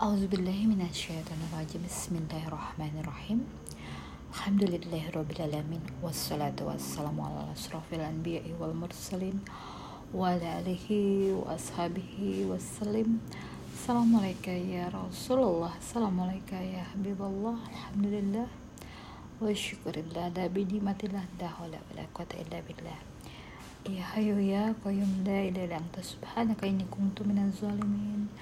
A'udzubillahi minasyaitonirrajim. Bismillahirrahmanirrahim. Alhamdulillahirabbil alamin wassalatu wassalamu ala asyrofil anbiya'i wal mursalin wa ala alihi wa ashabihi wasallim. Assalamualaikum ya Rasulullah, assalamualaikum ya Habibullah. Alhamdulillah wa syukurillah da binimatillah la haula wala quwwata illa billah. Ya hayyu ya qayyum la ilaha illa anta subhanaka inni kuntu minaz zalimin.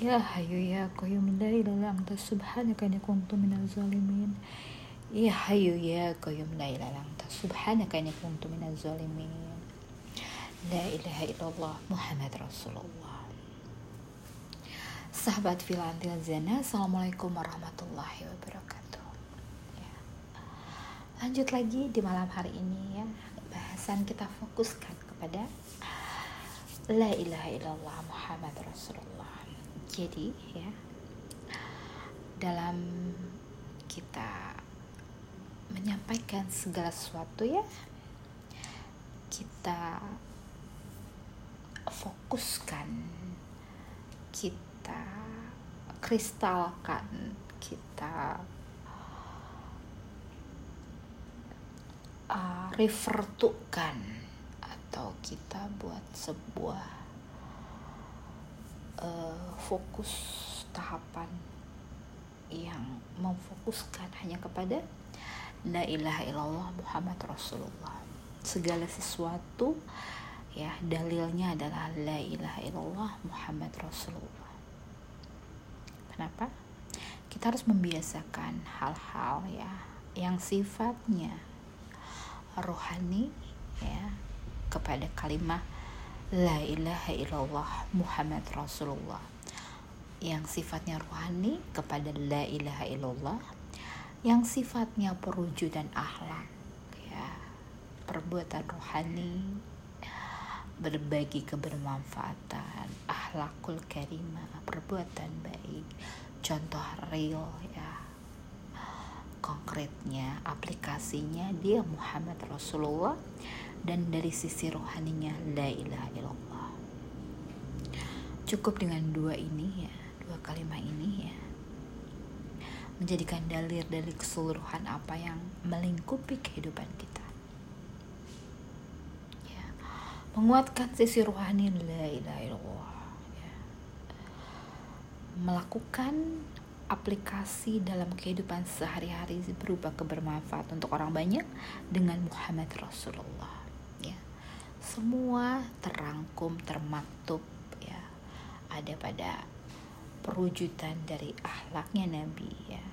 Ya hayyu ya qayyum la ilaha illa anta subhanaka inni kuntu minaz zalimin. Ya hayyu ya qayyum la ilaha illa anta subhanaka inni kuntu minaz zalimin. La ilaha illallah Muhammad Rasulullah. Sahabat Filantil Zana, assalamualaikum warahmatullahi wabarakatuh. Ya. Lanjut lagi di malam hari ini ya, bahasan kita fokuskan kepada la ilaha illallah Muhammad Rasulullah. Jadi ya, dalam kita menyampaikan segala sesuatu ya, kita fokuskan, kita kristalkan, kita refer to-kan, atau kita buat sebuah fokus tahapan yang memfokuskan hanya kepada la ilaha illallah Muhammad Rasulullah. Segala sesuatu ya dalilnya adalah la ilaha illallah Muhammad Rasulullah. Kenapa? Kita harus membiasakan hal-hal ya yang sifatnya rohani ya kepada kalimat la ilaha illallah Muhammad Rasulullah, yang sifatnya rohani kepada la ilaha illallah, yang sifatnya perwujudan akhlak ya, perbuatan rohani, berbagi kebermanfaatan, akhlakul karimah, perbuatan baik, contoh real ya, konkretnya, aplikasinya dia Muhammad Rasulullah. Dan dari sisi rohaninya la ilaha illallah. Cukup dengan dua ini ya, dua kalimat ini ya, menjadikan dalil dari keseluruhan apa yang melingkupi kehidupan kita ya. Menguatkan sisi rohani la ilaha illallah ya. Melakukan aplikasi dalam kehidupan sehari-hari berupa kebermanfaat untuk orang banyak dengan Muhammad Rasulullah. Semua terangkum, termaktub ya, ada pada perwujudan dari akhlaknya Nabi ya,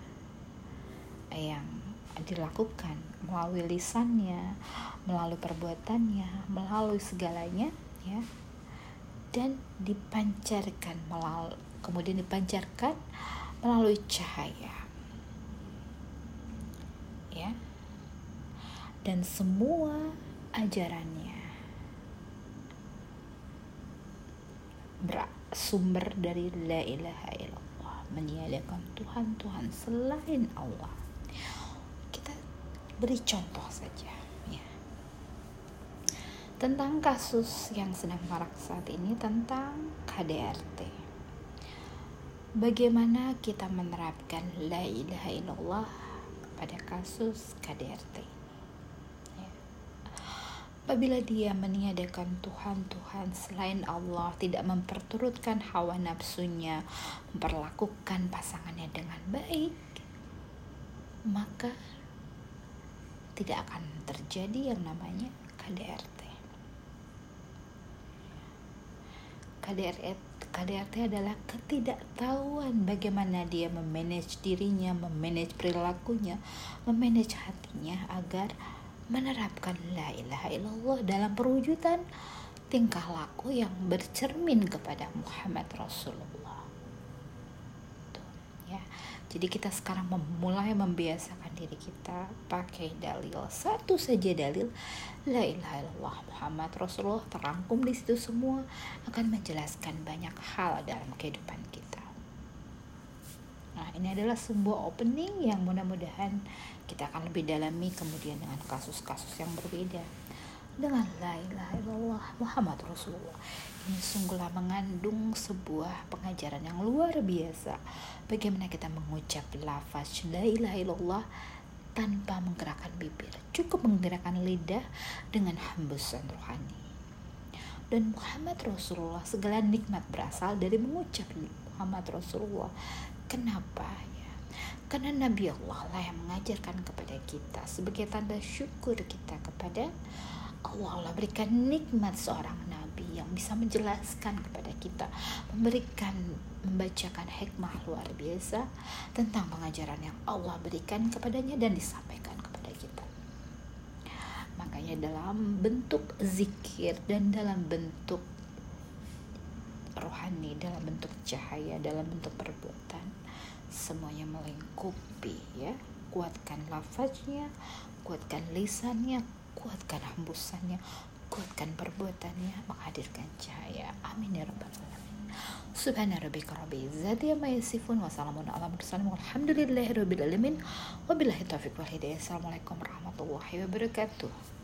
yang dilakukan melalui lisannya, melalui perbuatannya, melalui segalanya ya, dan dipancarkan kemudian dipancarkan melalui cahaya ya, dan semua ajarannya bersumber dari la ilaha illallah, meniadakan Tuhan-Tuhan selain Allah. Kita beri contoh saja ya, tentang kasus yang sedang marak saat ini tentang KDRT. Bagaimana kita menerapkan la ilaha illallah pada kasus KDRT ya. Apabila dia meniadakan Tuhan-Tuhan selain Allah, tidak memperturutkan hawa nafsunya, memperlakukan pasangannya dengan baik, maka tidak akan terjadi yang namanya KDRT. KDRT adalah ketidaktahuan bagaimana dia memanage dirinya, memanage perilakunya, memanage hatinya agar menerapkan la ilaha illallah dalam perwujudan tingkah laku yang bercermin kepada Muhammad Rasulullah. Tuh, ya. Jadi kita sekarang mulai membiasakan diri kita pakai dalil, satu saja dalil la ilaha illallah Muhammad Rasulullah, terangkum di situ semua, akan menjelaskan banyak hal dalam kehidupan kita. Nah, ini adalah sebuah opening yang mudah-mudahan kita akan lebih dalami kemudian dengan kasus-kasus yang berbeda. dengan la ilaha illallah Muhammad Rasulullah. Ini sungguhlah mengandung sebuah pengajaran yang luar biasa. Bagaimana kita mengucap lafaz la ilaha illallah tanpa menggerakkan bibir, cukup menggerakkan lidah dengan hembusan rohani. Dan Muhammad Rasulullah, segala nikmat berasal dari mengucap Muhammad Rasulullah. Kenapa? Ya, karena Nabi Allah lah yang mengajarkan kepada kita sebagai tanda syukur kita kepada Allah. Allah berikan nikmat seorang Nabi yang bisa menjelaskan kepada kita, membacakan hikmah luar biasa tentang pengajaran yang Allah berikan kepadanya dan disampaikan kepada kita. Makanya dalam bentuk zikir dan dalam bentuk rohani, dalam bentuk cahaya, dalam bentuk perbuatan, semuanya melingkupi, ya. Kuatkan lafaznya, kuatkan lisannya, kuatkan hembusannya, kuatkan perbuatannya, menghadirkan cahaya. Amin ya rabbal alamin. Subhana rabbika rabbil izzati amma yasifun wa salamun alal mursalin walhamdulillahi rabbil alamin wabillahi taufiq wal hidayah. Assalamualaikum warahmatullahi wabarakatuh.